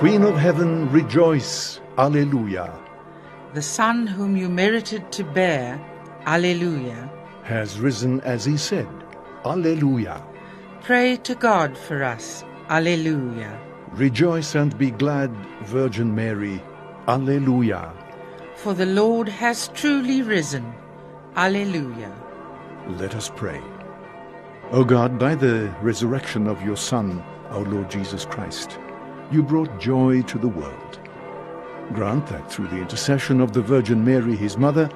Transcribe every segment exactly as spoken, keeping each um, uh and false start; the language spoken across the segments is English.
Queen of Heaven, rejoice, Alleluia. The Son whom you merited to bear, Alleluia, has risen as he said, Alleluia. Pray to God for us, Alleluia. Rejoice and be glad, Virgin Mary, Alleluia. For the Lord has truly risen, Alleluia. Let us pray. O God, by the resurrection of your Son, our Lord Jesus Christ, you brought joy to the world. Grant that through the intercession of the Virgin Mary, his mother,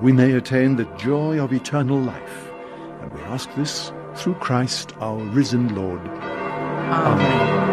we may attain the joy of eternal life. And we ask this through Christ, our risen Lord. Amen.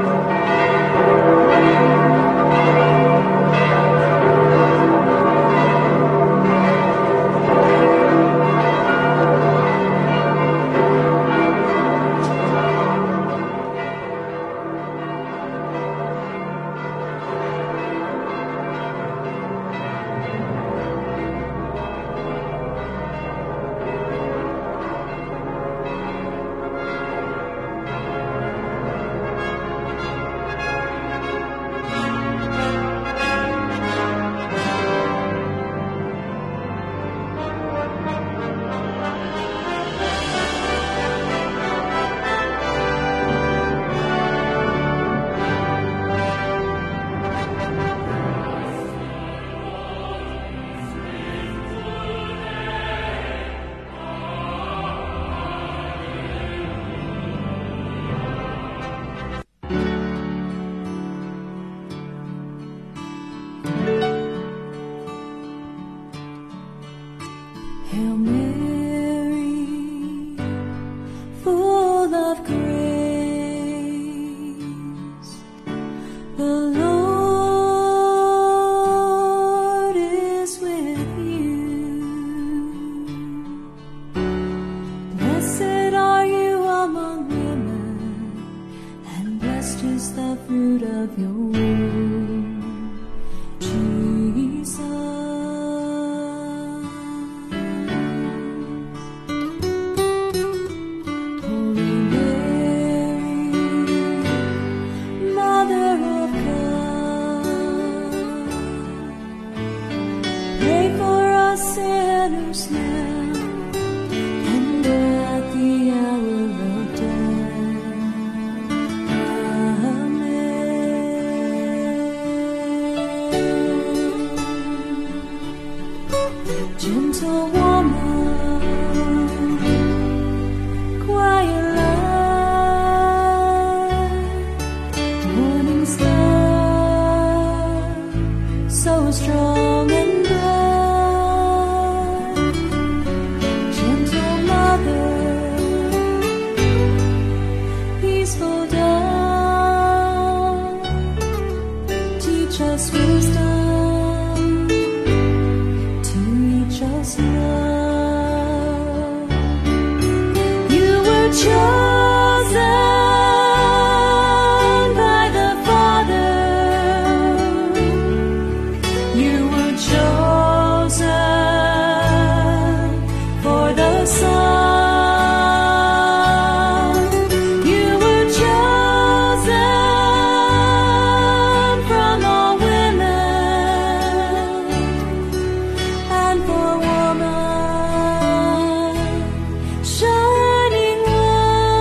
Shining one.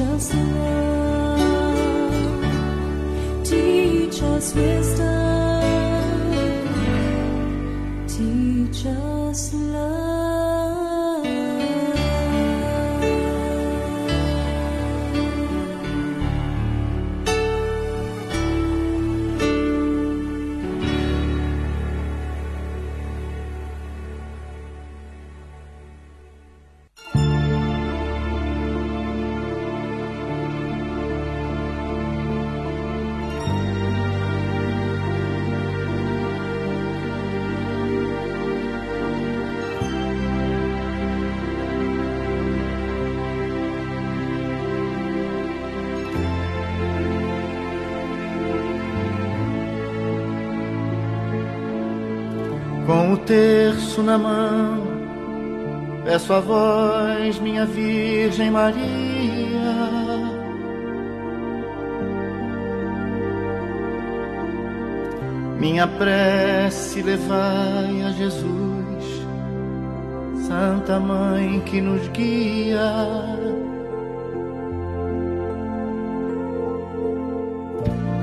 us love, teach us wisdom, teach us love. Com o terço na mão, peço a vós, minha Virgem Maria, minha prece levai a Jesus, Santa Mãe que nos guia.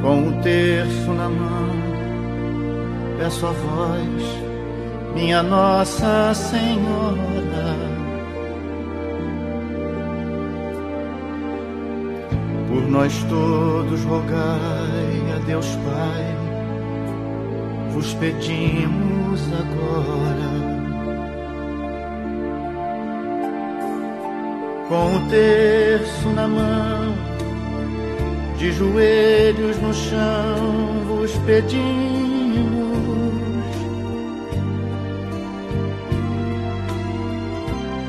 Com o terço na mão, peço a vós, minha Nossa Senhora, por nós todos rogai a Deus Pai, vos pedimos agora. Com o terço na mão, de joelhos no chão, vos pedimos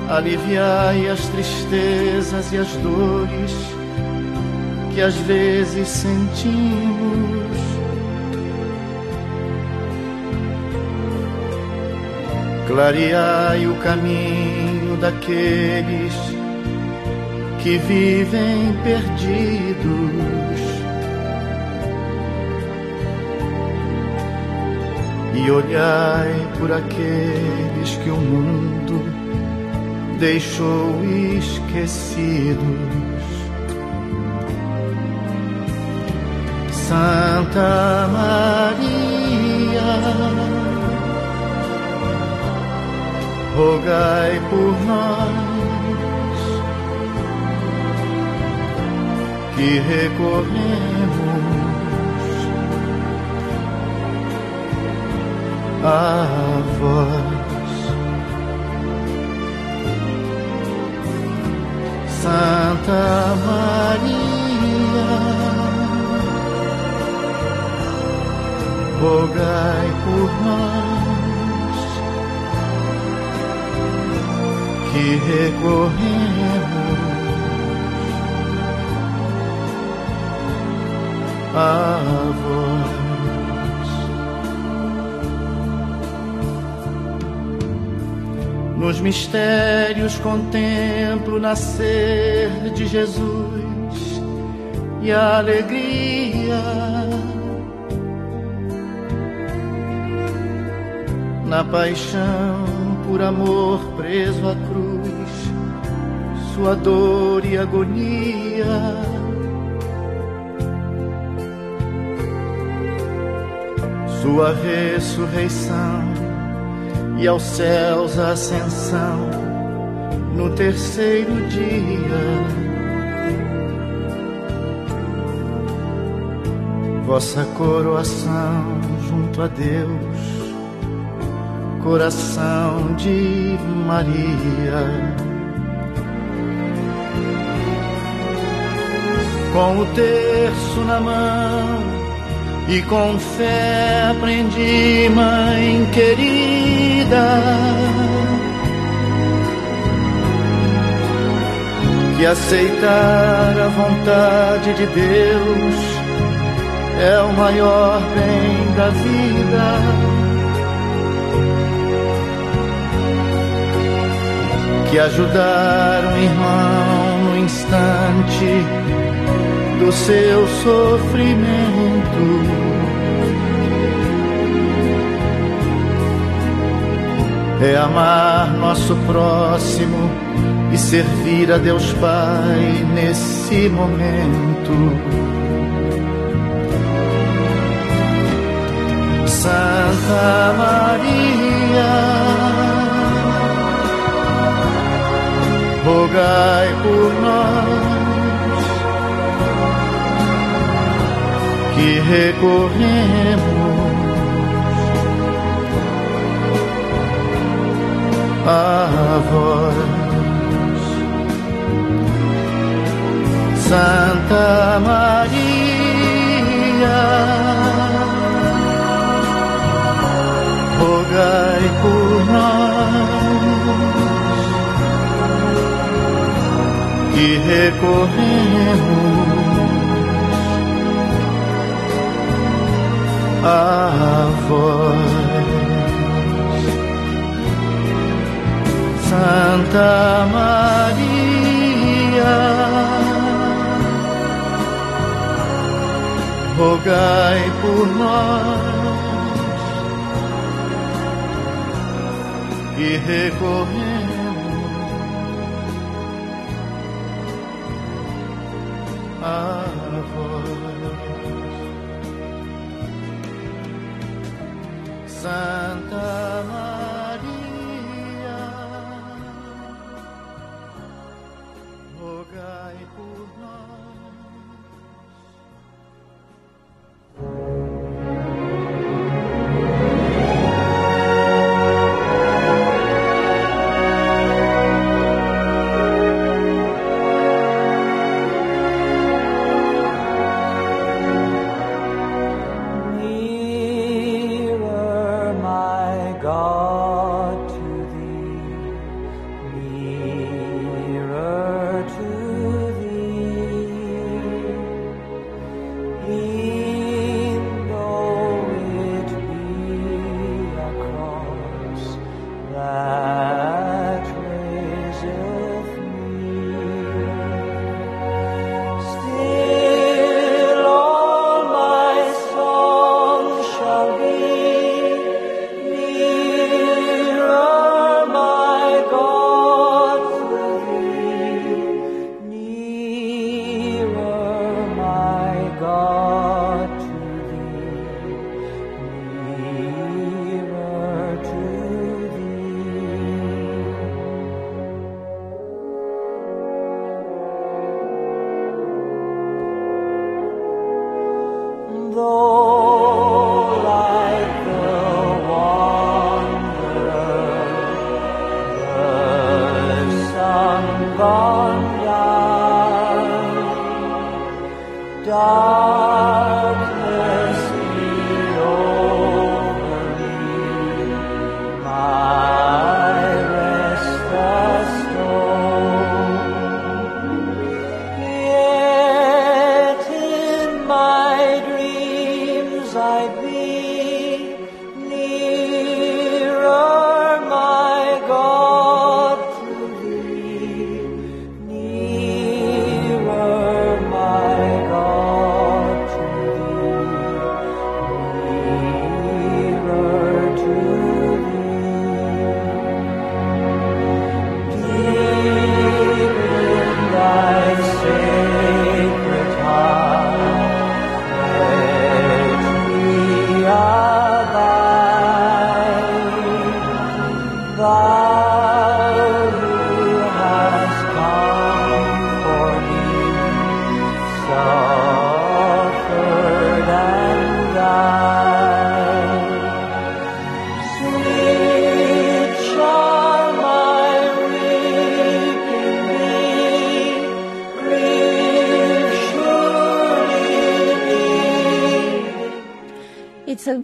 aliviai as tristezas e as dores que às vezes sentimos. Clareai o caminho daqueles que vivem perdidos e olhai por aqueles que o mundo deixou esquecidos. Santa Maria, rogai por nós que recorremos a vós. Santa Maria, rogai por nós que recorremos a vós. Nos mistérios contemplo o nascer de Jesus e a alegria. Na paixão, por amor preso à cruz, sua dor e agonia. Sua ressurreição e aos céus a ascensão no terceiro dia. Vossa coroação junto a Deus, coração de Maria. Com o terço na mão e com fé aprendi, Mãe querida, que aceitar a vontade de Deus é o maior bem da vida, que ajudar um irmão no instante do seu sofrimento é amar nosso próximo e servir a Deus Pai nesse momento. Santa Maria, rogai por nós que recorremos a voz. Santa Maria, rogai por nós que recorremos a voz. Santa Maria, rogai por nós e recorremos a vós. Santa Maria,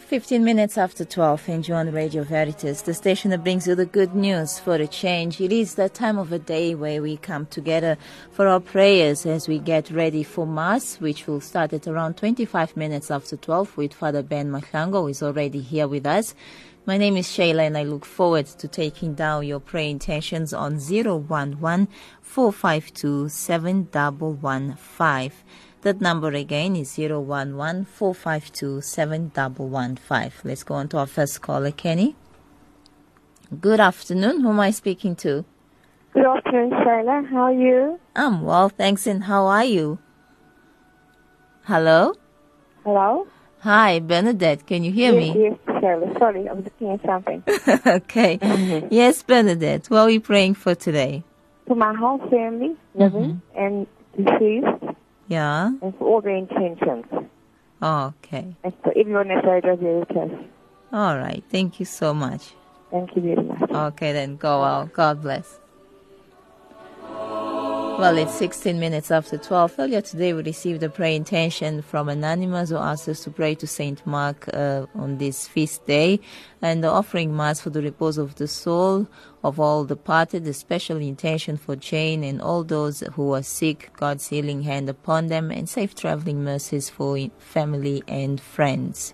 fifteen minutes after twelve, and you're on Radio Veritas, the station that brings you the good news for a change. It is that time of the day where we come together for our prayers as we get ready for Mass, which will start at around twenty-five minutes after twelve with Father Ben Machango, who is already here with us. My name is Shayla, and I look forward to taking down your prayer intentions on zero one one, four five two, seven one one five. That number again is zero one one, four five two, seven one one five. Let's go on to our first caller, Kenny. Good afternoon. Who am I speaking to? Good afternoon, Sarah. How are you? I'm well, thanks. And how are you? Hello? Hello? Hi, Bernadette. Can you hear yes, me? Yes, Sarah. Sorry, I was looking at something. Okay. Mm-hmm. Yes, Bernadette. What are we praying for today? For my whole family, living mm-hmm. and deceased. Yeah. And for all the intentions. Okay. And for everyone at Radio Veritas. All right. Thank you so much. Thank you very much. Okay, then. Go out. God bless. Well, it's sixteen minutes after twelve. Earlier today, we received a prayer intention from Anonymous who asked us to pray to Saint Mark uh, on this feast day and the offering mass for the repose of the soul of all departed, the special intention for Jane and all those who are sick, God's healing hand upon them, and safe traveling mercies for family and friends.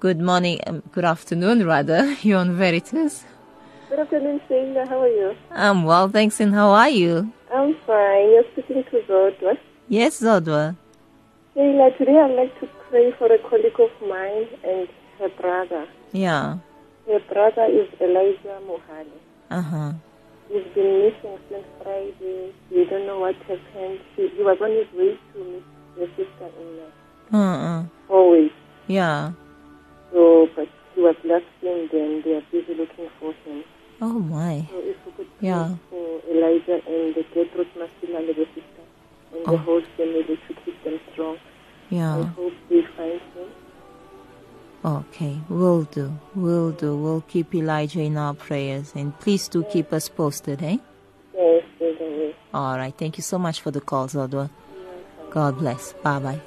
Good morning, um, good afternoon, rather. You're on Veritas. Good afternoon, Linda. How are you? I'm well, thanks. And how are you? I'm fine. You're speaking to Zodwa. Yes, Zodwa. Linda, today I'd like to pray for a colleague of mine and her brother. Yeah. Her brother is Elijah Mohani. Uh-huh. He's been missing since Friday. We don't know what happened. He, he was on his way to meet the sister-in-law. Uh-uh. Always. Yeah. So, but he was left in there and they are busy looking for him. Oh, my. So if we could pray yeah. for Elijah and the Gertrude Marcella and the sister and oh. the whole family to keep them strong. Yeah. I hope they find him. Okay, will do, will do. We'll keep Elijah in our prayers. And please do yes. keep us posted, eh? Yes, yes, yes. All right, thank you so much for the call, Zodwa. Yes, God bless. Bye-bye.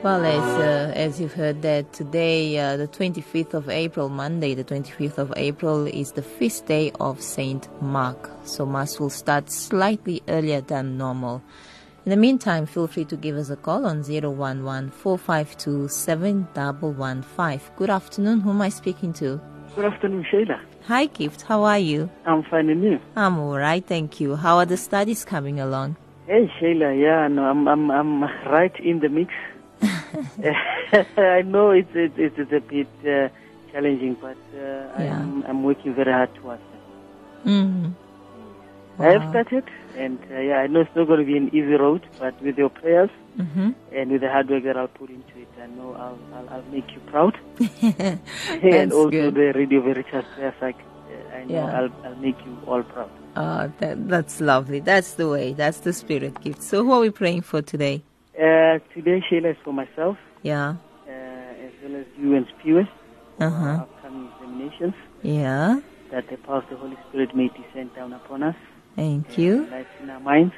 Well, as uh, as you've heard that today, uh, the twenty-fifth of April, Monday, the twenty-fifth of April, is the feast day of Saint Mark. So Mass will start slightly earlier than normal. In the meantime, feel free to give us a call on zero one one, four five two, seven one one five. Good afternoon. Who am I speaking to? Good afternoon, Sheila. Hi, Gift. How are you? I'm fine, and you? I'm all right, thank you. How are the studies coming along? Hey, Sheila. Yeah, no, I'm I'm I'm right in the mix. I know it's it, it is a bit uh, challenging, but uh, yeah. I'm, I'm working very hard towards it. Mm. Wow. I have started, and uh, yeah, I know it's not going to be an easy road, but with your prayers mm-hmm. and with the hard work that I'll put into it, I know I'll I'll, I'll make you proud. And also good. The Radio Veritas prayer cycle. I know yeah. I'll, I'll make you all proud. Oh, that, that's lovely. That's the way. That's the spirit gift. So, who are we praying for today? Uh, today, Sheila, is for myself. Yeah. Uh, as well as you and Spirit. Uh-huh. Upcoming examinations. Yeah. That the power of the Holy Spirit may descend down upon us. Thank you. Life in our minds.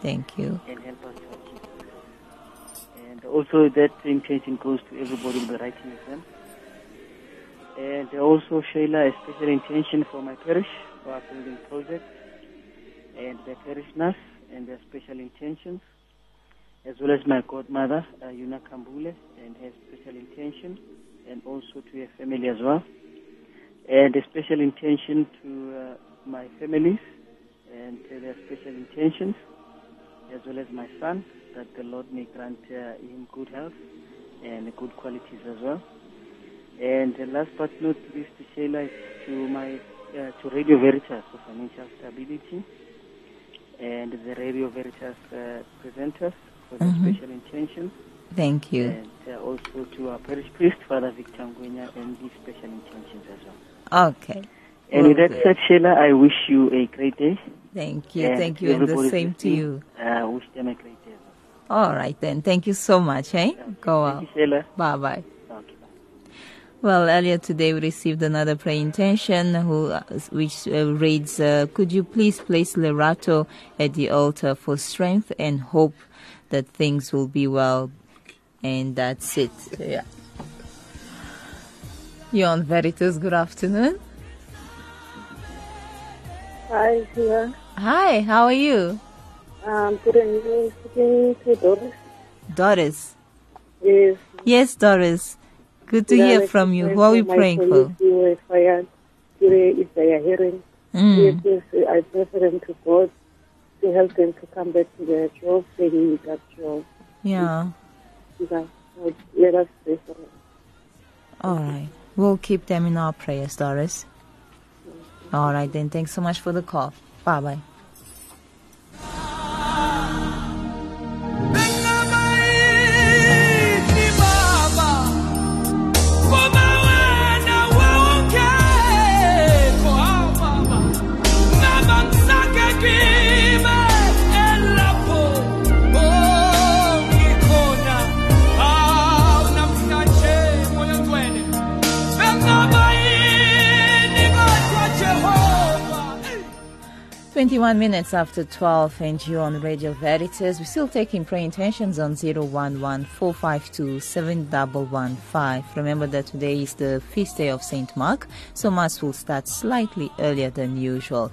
Thank you. And help us to achieve. And also that intention goes to everybody in the writing exam. And also, Sheila, a special intention for my parish, for our building project, and the parish nurse, and their special intentions. As well as my godmother, uh, Yuna Kambule, and her special intention, and also to her family as well. And a special intention to uh, my families, and uh, their special intentions, as well as my son, that the Lord may grant uh, him good health and good qualities as well. And the last but not least, Sheila, to my uh, to Radio Veritas for financial stability, and the Radio Veritas uh, presenters, for the mm-hmm. special intention. Thank you. And uh, also to our parish priest, Father Victor Nguenia, and his special intentions as well. Okay. And well, with that said, Sheila, I wish you a great day. Thank you. And thank you. And the same to you. I uh, wish them a great day as well. All right, then. Thank you so much. Eh? Okay. Go out. Thank you, Sheila. Bye-bye. Well, earlier today we received another prayer intention who, which uh, reads, uh, could you please place Lerato at the altar for strength and hope that things will be well? And that's it. Yeah. You're on Veritas. Good afternoon. Hi, yeah. Hi, how are you? Um, good evening. Speaking to Doris. Doris. Yes. Yes, Doris. Good to yeah, hear from you. Who are we praying for? Today is their hearing. Mm. I pray for them to God to help them to come back to their job. They need that job. Yeah. yeah. Let us pray for them. All right. We'll keep them in our prayers, Doris. All right, then. Thanks so much for the call. Bye-bye. twenty-one minutes after twelve, and you on Radio Veritas. We're still taking prayer intentions on zero one one, four five two, seven one one five. Remember that today is the feast day of Saint Mark, so Mass will start slightly earlier than usual.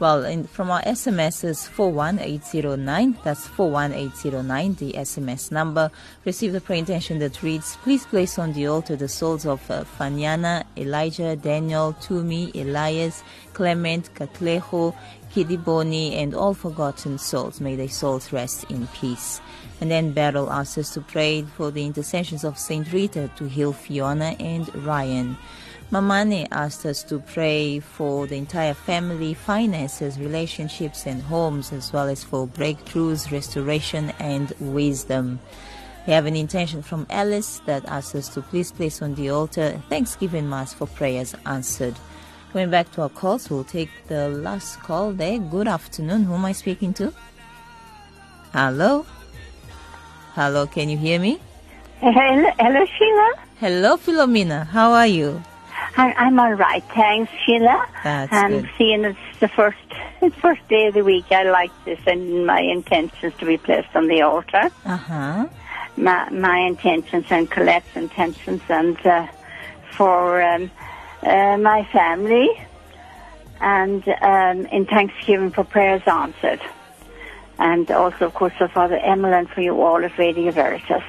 Well, in, from our S M Ses, four one eight zero nine, that's four one eight zero nine, the S M S number. Receive the prayer intention that reads, please place on the altar the souls of uh, Fanyana, Elijah, Daniel, Tumi, Elias, Clement, Kacleho, Kiddiboni, and all forgotten souls. May their souls rest in peace. And then Beryl asks us to pray for the intercessions of Saint Rita to heal Fiona and Ryan. Mamani asked us to pray for the entire family, finances, relationships, and homes, as well as for breakthroughs, restoration, and wisdom. We have an intention from Alice that asks us to please place on the altar Thanksgiving Mass for prayers answered. Going back to our calls, we'll take the last call there. Good afternoon. Who am I speaking to? Hello? Hello, can you hear me? Hello, hello, Sheila. Hello, Philomena. How are you? I'm all right, thanks, Sheila. That's um, good. Seeing it's the first, it's first day of the week, I like this, and my intentions to be placed on the altar. Uh huh. My, my intentions and Colette's intentions, and uh, for um, uh, my family, and um, in Thanksgiving for prayers answered, and also, of course, for Father Emil and for you all at Radio Veritas.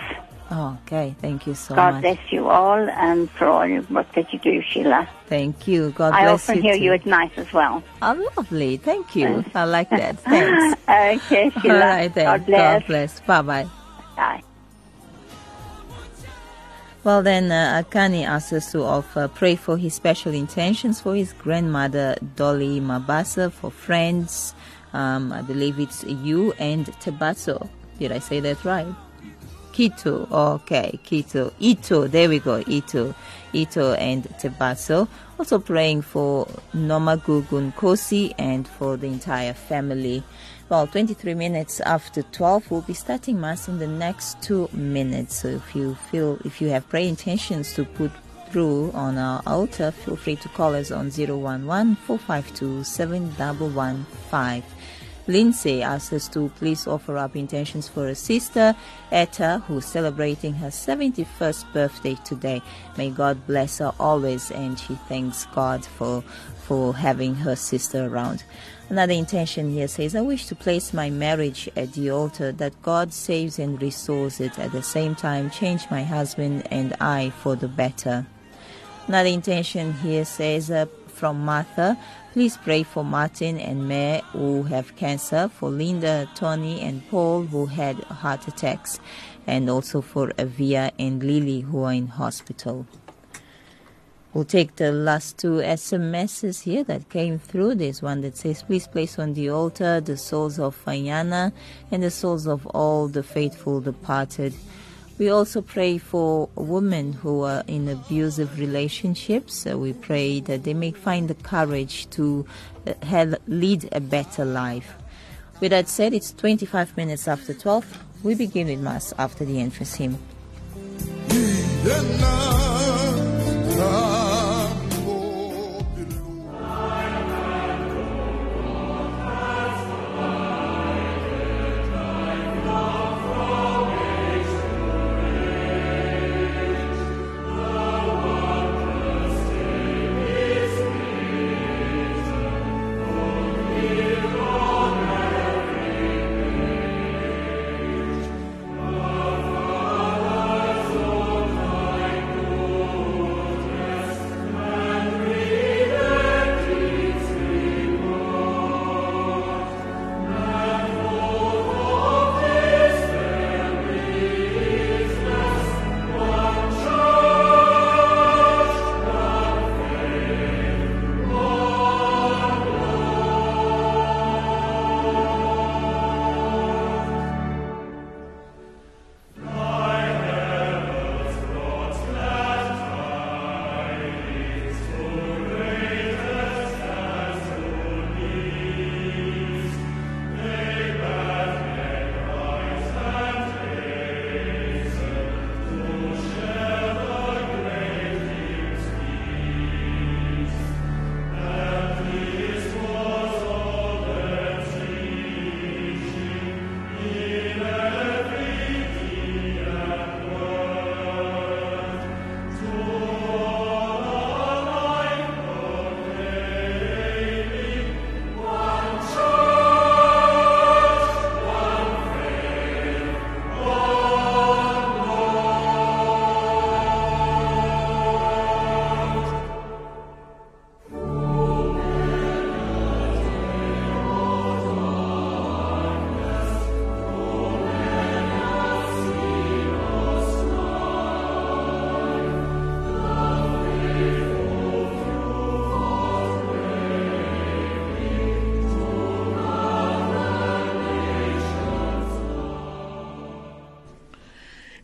Oh, okay, thank you so God much. God bless you all and for all your work that you do, Sheila. Thank you. God I bless you. I often hear too. You at night as well. Oh, lovely. Thank you. I like that. Thanks. Okay, Sheila. All right, then. God bless. God bless. Bye-bye. Bye. Well, then, uh, Akani asks us to offer, pray for his special intentions for his grandmother, Dolly Mabasa, for friends. Um, I believe it's you and Tebaso. Did I say that right? Kito, okay, Kito, Ito, there we go, Ito, Ito and Tebaso. Also praying for Nomagugun Kosi and for the entire family. Well, twenty-three minutes after twelve, we'll be starting Mass in the next two minutes. So if you feel, if you have prayer intentions to put through on our altar, feel free to call us on zero one one, four five two, seven one one five. Lindsay asks us to please offer up intentions for her sister, Etta, who's celebrating her seventy-first birthday today. May God bless her always, and she thanks God for, for having her sister around. Another intention here says, I wish to place my marriage at the altar that God saves and restores it. At the same time, change my husband and I for the better. Another intention here says, uh, from Martha, please pray for Martin and May who have cancer, for Linda, Tony and Paul who had heart attacks, and also for Avia and Lily who are in hospital. We'll take the last two S M Ses here that came through. There's one that says, please place on the altar the souls of Fanyana and the souls of all the faithful departed. We also pray for women who are in abusive relationships. So we pray that they may find the courage to have, lead a better life. With that said, it's twenty-five minutes after twelve. We begin with Mass after the entrance hymn.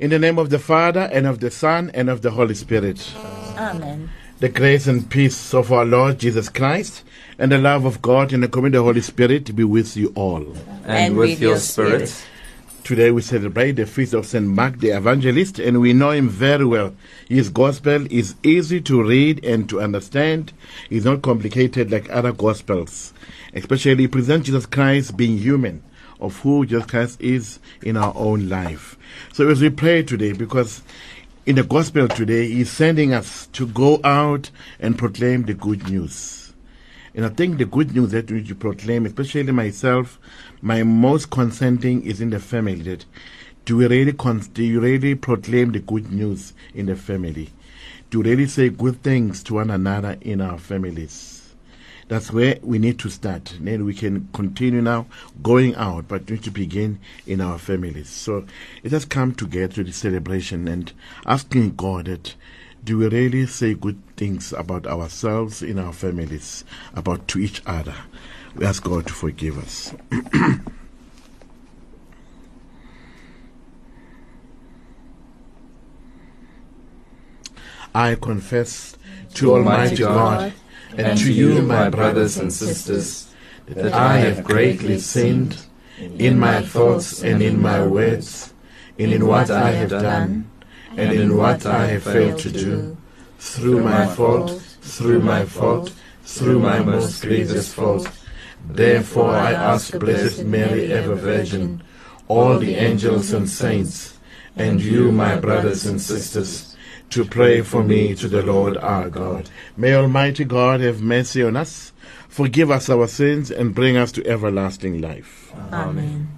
In the name of the Father, and of the Son, and of the Holy Spirit. Amen. The grace and peace of our Lord Jesus Christ, and the love of God, and the communion of the Holy Spirit be with you all. And, and with, with your spirit. spirit. Today we celebrate the feast of Saint Mark the Evangelist, and we know him very well. His gospel is easy to read and to understand. It's not complicated like other gospels. Especially it presents Jesus Christ being human, of who Jesus Christ is in our own life. So as we pray today, because in the gospel today, he's sending us to go out and proclaim the good news. And I think the good news that we proclaim, especially myself, my most consenting is in the family. That do we really con- do you really proclaim the good news in the family? Do we really say good things to one another in our families? That's where we need to start. Then we can continue now going out, but we need to begin in our families. So let us come together to the celebration and asking God that, do we really say good things about ourselves in our families, about to each other? We ask God to forgive us. I confess to Almighty God and to you, my brothers and sisters, that I have greatly sinned in my thoughts and in my words, and in what I have done and in what I have failed to do, through my fault, through my fault, through my most grievous fault. Therefore I ask Blessed Mary, ever Virgin, all the angels and saints, and you, my brothers and sisters, to pray for me to the Lord our God. May Almighty God have mercy on us, forgive us our sins, and bring us to everlasting life. Amen.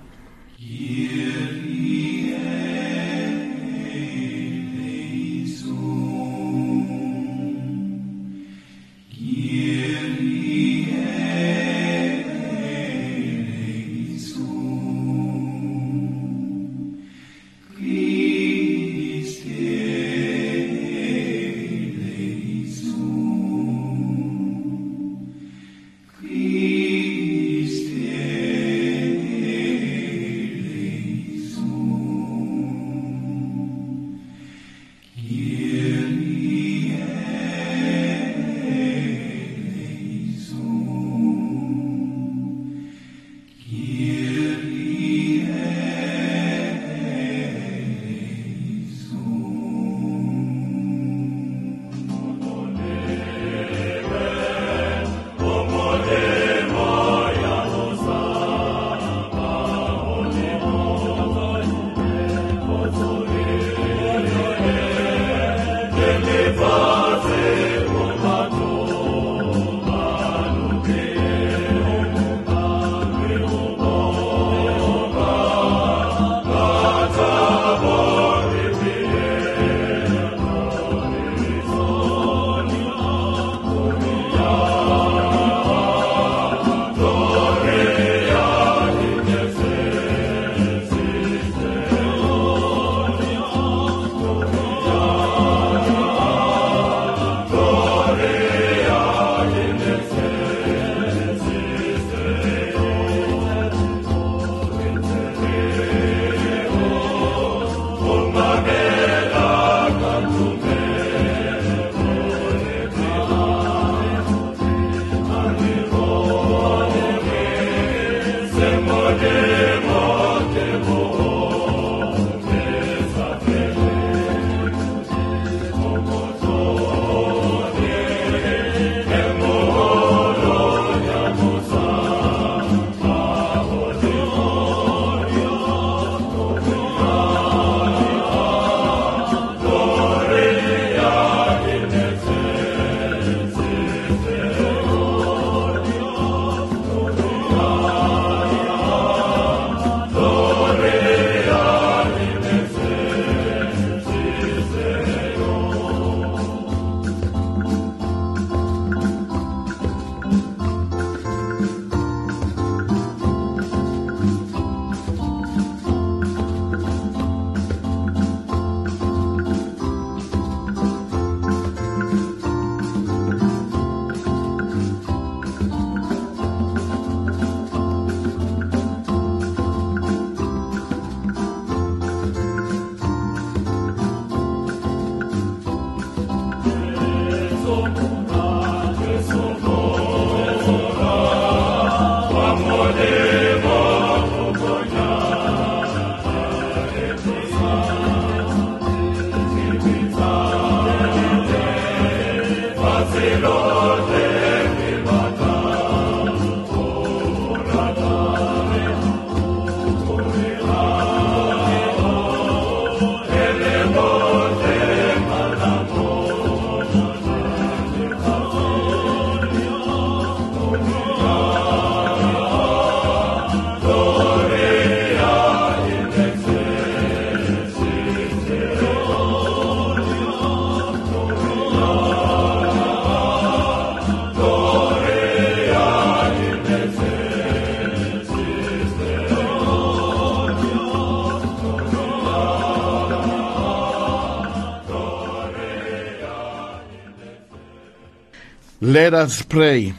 Let us pray.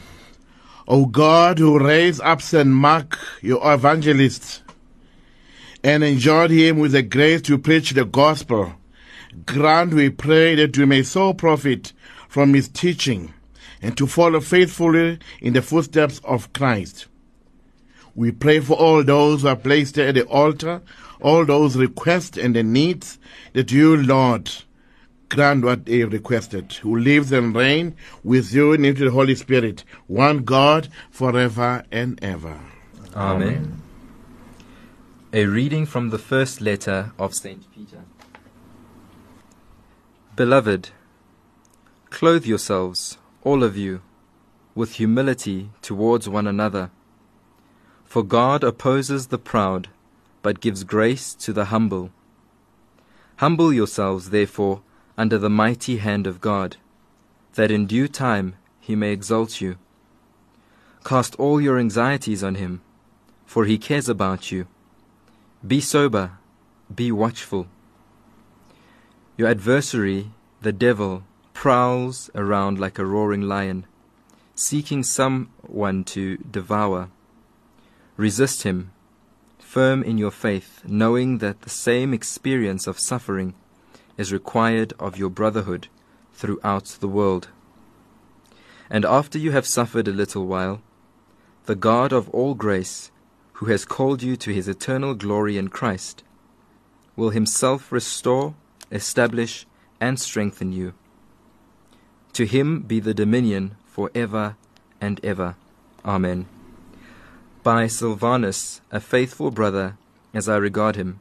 O God, who raised up Saint Mark, your evangelist, and endured him with the grace to preach the gospel, grant, we pray, that we may so profit from his teaching and to follow faithfully in the footsteps of Christ. We pray for all those who are placed at the altar, all those requests and the needs, that you, Lord, grant what they requested, who lives and reigns with you and into the Holy Spirit, one God, forever and ever. Amen. Amen. A reading from the first letter of Saint Peter. Beloved, clothe yourselves, all of you, with humility towards one another. For God opposes the proud, but gives grace to the humble. Humble yourselves, therefore, under the mighty hand of God, that in due time he may exalt you. Cast all your anxieties on him, for he cares about you. Be sober, be watchful. Your adversary, the devil, prowls around like a roaring lion, seeking someone to devour. Resist him, firm in your faith, knowing that the same experience of suffering is required of your brotherhood throughout the world. And after you have suffered a little while, the God of all grace, who has called you to his eternal glory in Christ, will himself restore, establish, and strengthen you. To him be the dominion for ever and ever. Amen. By Silvanus, a faithful brother, as I regard him,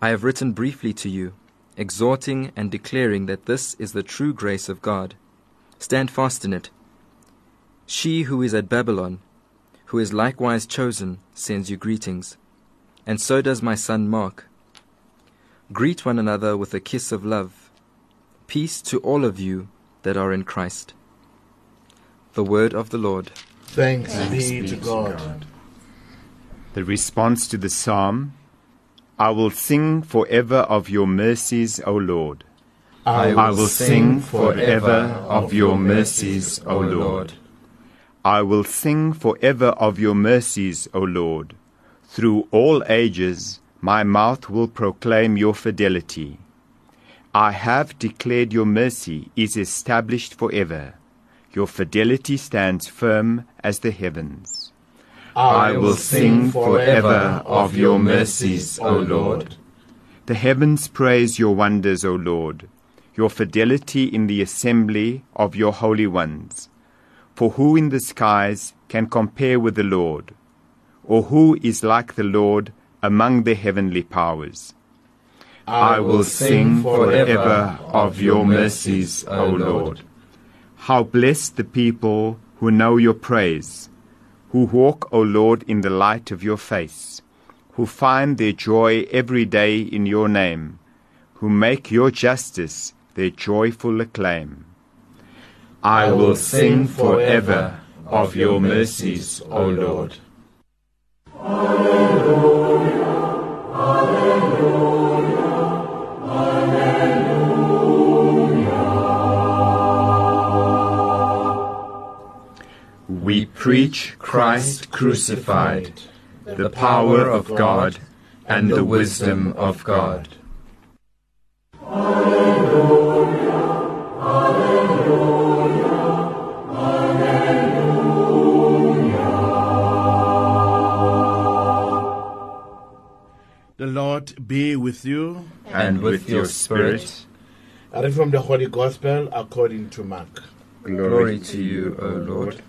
I have written briefly to you, exhorting and declaring that this is the true grace of God. Stand fast in it. She who is at Babylon, who is likewise chosen, sends you greetings, and so does my son Mark. Greet one another with a kiss of love. Peace to all of you that are in Christ. The word of the Lord. Thanks, Thanks be to God. God. The response to the psalm: I will sing forever of your mercies, O Lord. I will, I will sing forever of your mercies, O Lord. I will sing forever of your mercies, O Lord. Through all ages my mouth will proclaim your fidelity. I have declared your mercy is established forever. Your fidelity stands firm as the heavens. I will sing forever of your mercies, O Lord. The heavens praise your wonders, O Lord, your fidelity in the assembly of your holy ones. For who in the skies can compare with the Lord? Or who is like the Lord among the heavenly powers? I will sing forever of your mercies, O Lord. How blessed the people who know your praise, who walk, O Lord, in the light of your face, who find their joy every day in your name, who make your justice their joyful acclaim. I will sing forever of your mercies, O Lord. Alleluia, alleluia, we preach Christ crucified, the power of God and the wisdom of God. Alleluia, alleluia, alleluia. The Lord be with you. And with your spirit. I read from the Holy Gospel according to Mark. Glory, Glory to you, O Lord.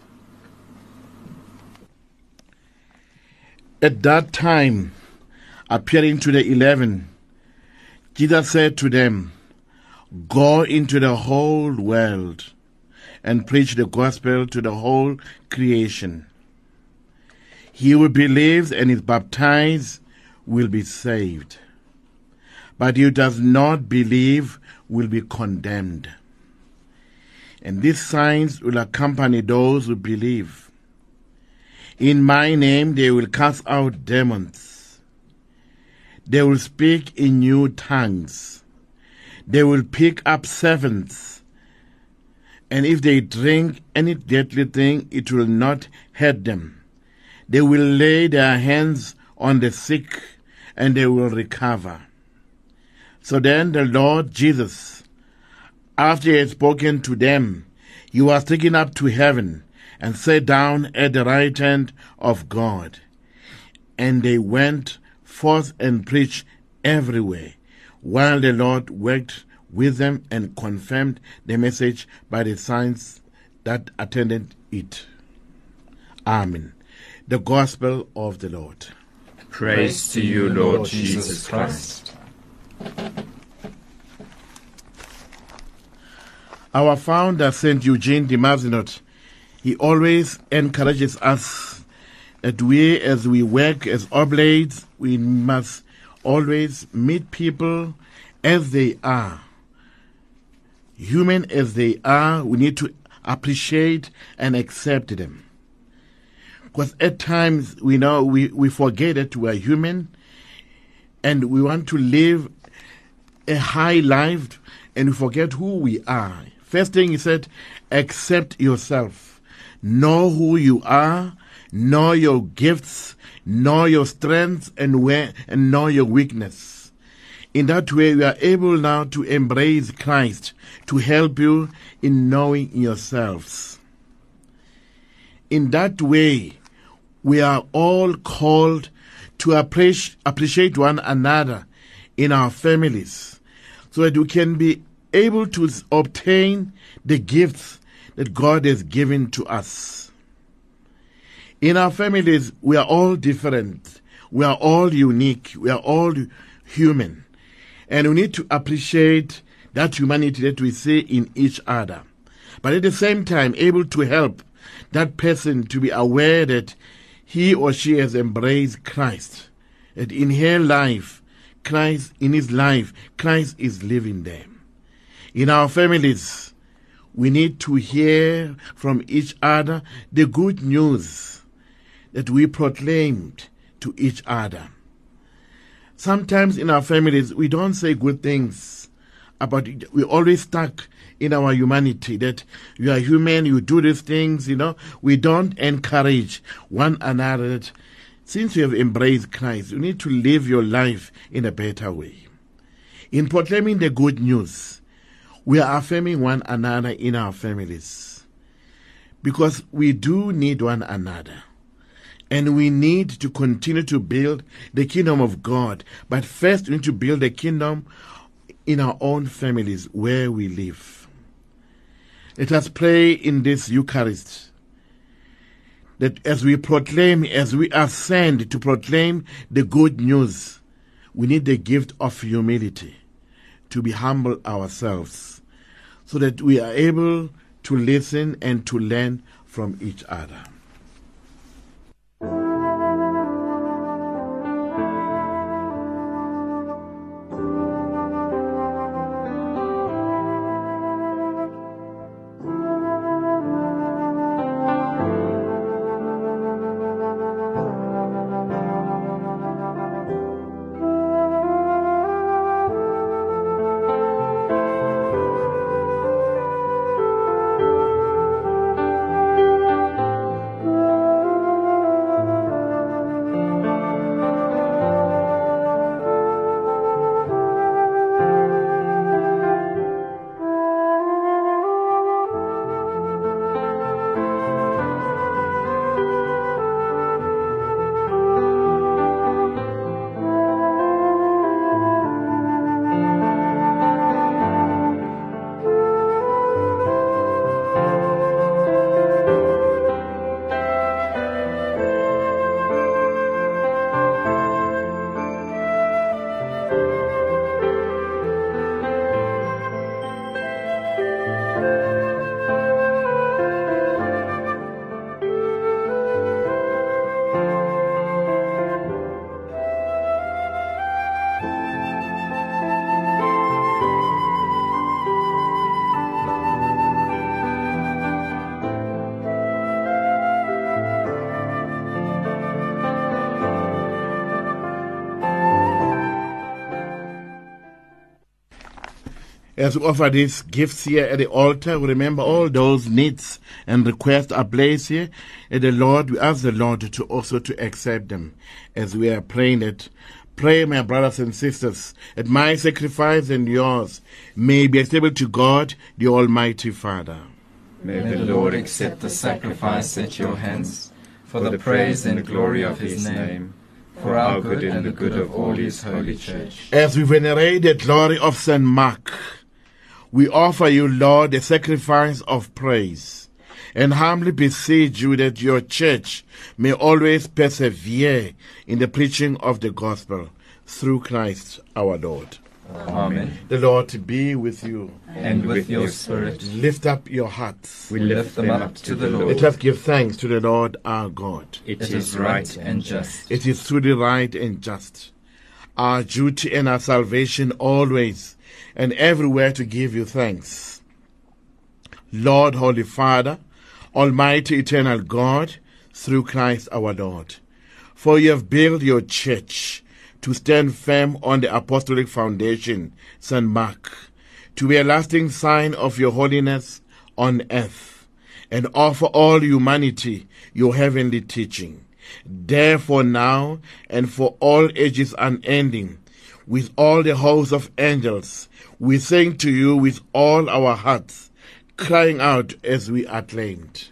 At that time, appearing to the eleven, Jesus said to them, Go into the whole world and preach the gospel to the whole creation. He who believes and is baptized will be saved, but who does not believe will be condemned. And these signs will accompany those who believe. In my name they will cast out demons. They will speak in new tongues. They will pick up serpents. and if they drink any deadly thing, it will not hurt them. They will lay their hands on the sick, and they will recover. So then the Lord Jesus, after he had spoken to them, he was taken up to heaven and sat down at the right hand of God. And they went forth and preached everywhere, while the Lord worked with them and confirmed the message by the signs that attended it. Amen. The Gospel of the Lord. Praise to you, Lord Jesus Christ. Our founder, Saint Eugene de Mazinot, he always encourages us that we, as we work as oblates, we must always meet people as they are. Human as they are, we need to appreciate and accept them. Because at times, we know, we, we forget that we are human and we want to live a high life and we forget who we are. First thing he said, accept yourself. Know who you are, know your gifts, know your strengths, and where, and know your weakness. In that way, you are able now to embrace Christ to help you in knowing yourselves. In that way, we are all called to appreciate one another in our families so that we can be able to obtain the gifts that God has given to us. In our families, we are all different. We are all unique. We are all human. And we need to appreciate that humanity that we see in each other. But at the same time, able to help that person to be aware that he or she has embraced Christ. That in her life, Christ, in his life, Christ is living there. In our families, we need to hear from each other the good news that we proclaimed to each other. Sometimes in our families, we don't say good things about it. We're always stuck in our humanity, that you are human, you do these things, you know. We don't encourage one another that since you have embraced Christ, you need to live your life in a better way. In proclaiming the good news, we are affirming one another in our families because we do need one another and we need to continue to build the kingdom of God. But first we need to build the kingdom in our own families where we live. Let us pray in this Eucharist that as we proclaim, as we are sent to proclaim the good news, we need the gift of humility, to be humble ourselves so that we are able to listen and to learn from each other. As we offer these gifts here at the altar, we remember all those needs and requests are placed here at the Lord. We ask the Lord to also to accept them as we are praying it. Pray, my brothers and sisters, that my sacrifice and yours may be acceptable to God, the Almighty Father. May the Lord accept the sacrifice at your hands for the praise and glory of his name, for our good and the good of all his holy church. As we venerate the glory of Saint Mark, we offer you, Lord, a sacrifice of praise, and humbly beseech you that your church may always persevere in the preaching of the gospel through Christ our Lord. Amen. The Lord be with you. And with your spirit. Lift up your hearts. We lift them up to the Lord. Let us give thanks to the Lord our God. It is right and just. It is truly right and just. Our duty and our salvation always and everywhere to give you thanks. Lord, Holy Father, Almighty Eternal God, through Christ our Lord. For you have built your church to stand firm on the apostolic foundation, Saint Mark, to be a lasting sign of your holiness on earth, and offer all humanity your heavenly teaching. Therefore now and for all ages unending, with all the hosts of angels, we sing to you with all our hearts, crying out as we acclaimed.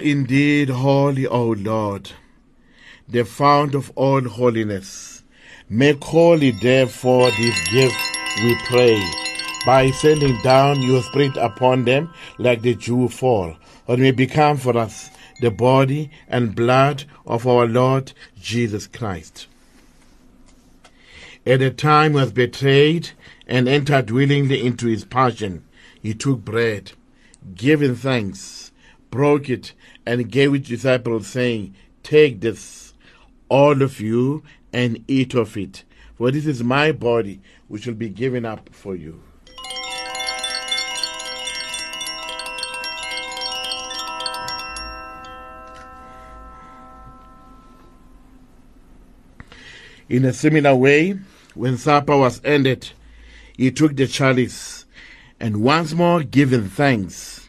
Indeed, holy, O Lord, the fount of all holiness, make holy, therefore, these gifts, we pray, by sending down your Spirit upon them like the dewfall, that may become for us the body and blood of our Lord Jesus Christ. At the time he was betrayed and entered willingly into his passion, he took bread, giving thanks, broke it, and gave his disciples, saying, "Take this, all of you, and eat of it, for this is my body, which will be given up for you." In a similar way, when supper was ended, he took the chalice, And once more giving thanks,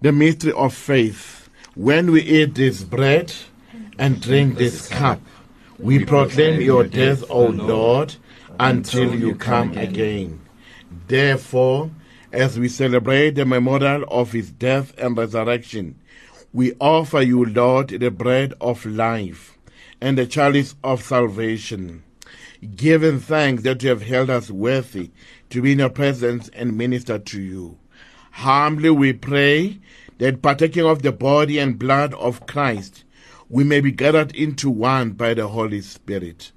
The mystery of faith. When we eat this bread and drink this cup, we proclaim your death, O Lord, until you come again. Therefore, as we celebrate the memorial of his death and resurrection, we offer you, Lord, the bread of life and the chalice of salvation, giving thanks that you have held us worthy to be in your presence and minister to you. Humbly we pray that partaking of the body and blood of Christ, we may be gathered into one by the Holy Spirit.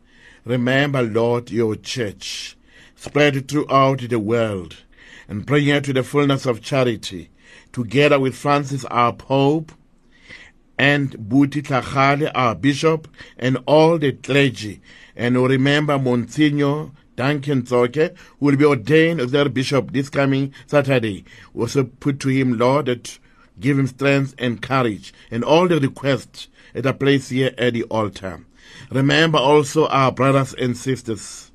Remember, Lord, your church, spread throughout the world, and bring her to the fullness of charity, together with Francis, our Pope, and Buti Tlhagale, our Bishop, and all the clergy. And we remember Monsignor Duncan Tsoke, who will be ordained as their bishop this coming Saturday. We also put to him, Lord, that give him strength and courage, and all the requests that are placed here at the altar. Remember also our brothers and sisters.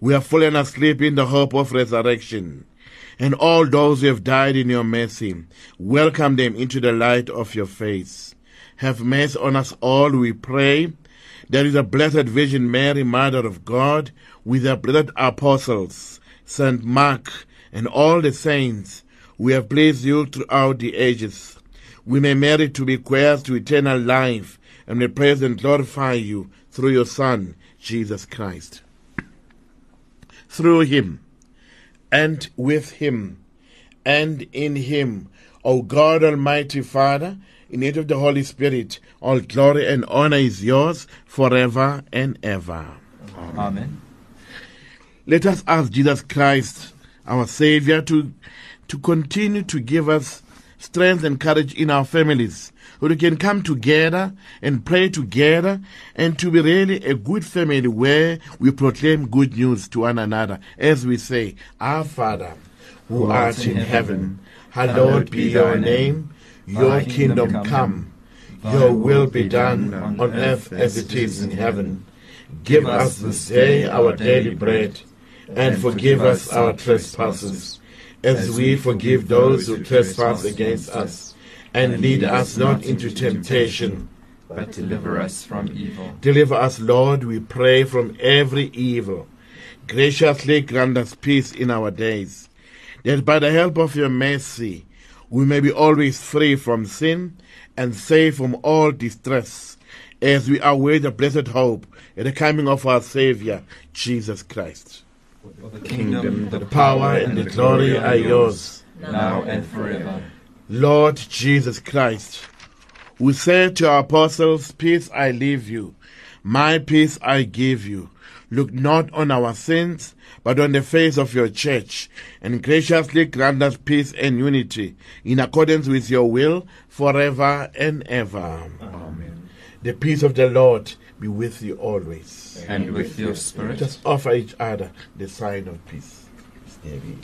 We have fallen asleep in the hope of resurrection, and all those who have died in your mercy, welcome them into the light of your face. Have mercy on us all, we pray. There is a blessed Virgin Mary, Mother of God, with the blessed apostles, Saint Mark, and all the saints. We have blessed you throughout the ages. We may merit to be heirs to eternal life, and may praise and glorify you through your Son, Jesus Christ. Through him, and with him, and in him, O God, Almighty Father, in the name of the Holy Spirit, all glory and honor is yours forever and ever. Amen. Amen. Let us ask Jesus Christ, our Savior, to, to continue to give us strength and courage in our families, so we can come together and pray together, and to be really a good family where we proclaim good news to one another, as we say, Our Father, who art, art in heaven, heaven, hallowed be thy name. Your kingdom come, your will be done on earth as it is in heaven. Give us this day our daily bread, and forgive us our trespasses, as we forgive those who trespass against us. And lead us not into temptation, but deliver us from evil. Deliver us, Lord, we pray, from every evil. Graciously grant us peace in our days, that by the help of your mercy, we may be always free from sin and safe from all distress, as we await the blessed hope and the coming of our Savior, Jesus Christ. For the kingdom, the power, and the glory are yours, now and forever. Lord Jesus Christ, who said to our apostles, Peace I leave you, my peace I give you. Look not on our sins, but on the face of your church, and graciously grant us peace and unity, in accordance with your will, forever and ever. Amen. The peace of the Lord be with you always. And with your spirit. Just offer each other the sign of peace. Thank you.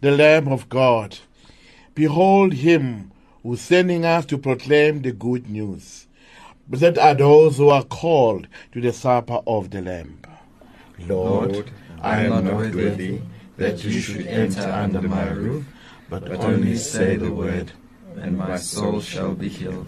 the Lamb of God. Behold him who is sending us to proclaim the good news. Blessed are those who are called to the supper of the Lamb. Lord, Lord I am not worthy that you should enter under my roof, but only say the word, and my soul shall be healed.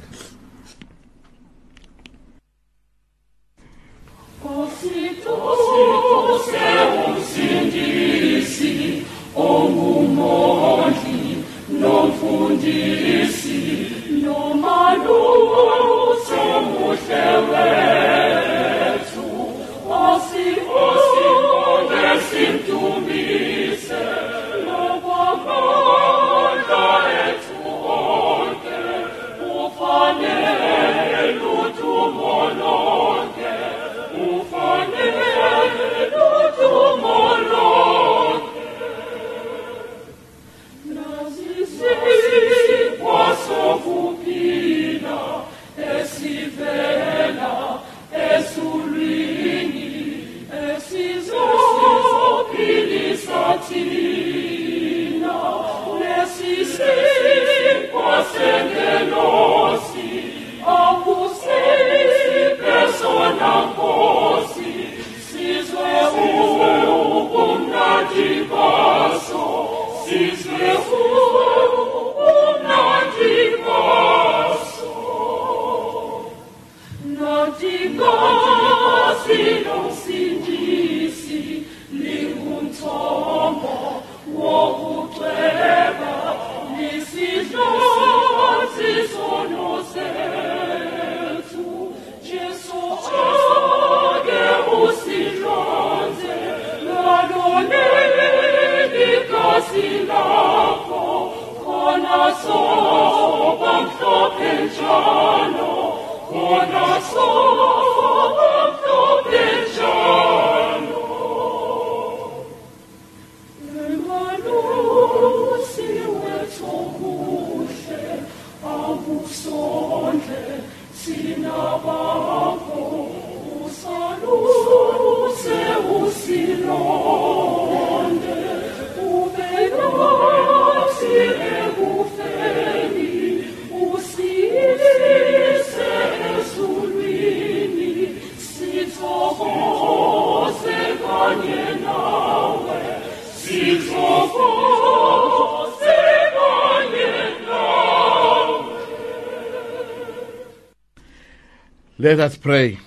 Let us pray.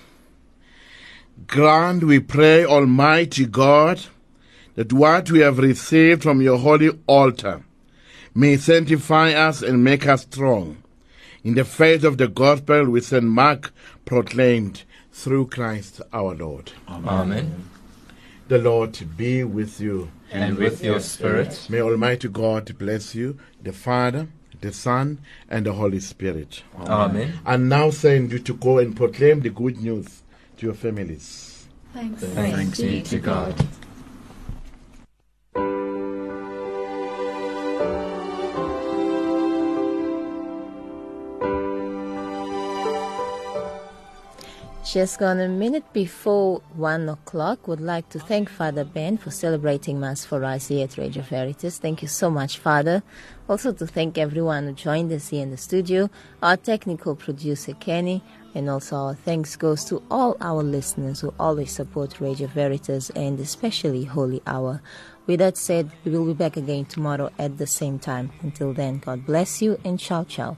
Grant, we pray, Almighty God, that what we have received from your holy altar may sanctify us and make us strong in the faith of the gospel which Saint Mark proclaimed through Christ our Lord. Amen. Amen. The Lord be with you. And with your spirit. May Almighty God bless you, the Father, the Son, and the Holy Spirit. Amen. And now send you to go and proclaim the good news to your families. Thanks, Thanks, Thanks be to God. Just gone a minute before one o'clock. Would like to thank Father Ben for celebrating Mass for us here at Radio Veritas. Thank you so much, Father. Also to thank everyone who joined us here in the studio, our technical producer, Kenny, and also our thanks goes to all our listeners who always support Radio Veritas and especially Holy Hour. With that said, we will be back again tomorrow at the same time. Until then, God bless you and ciao, ciao.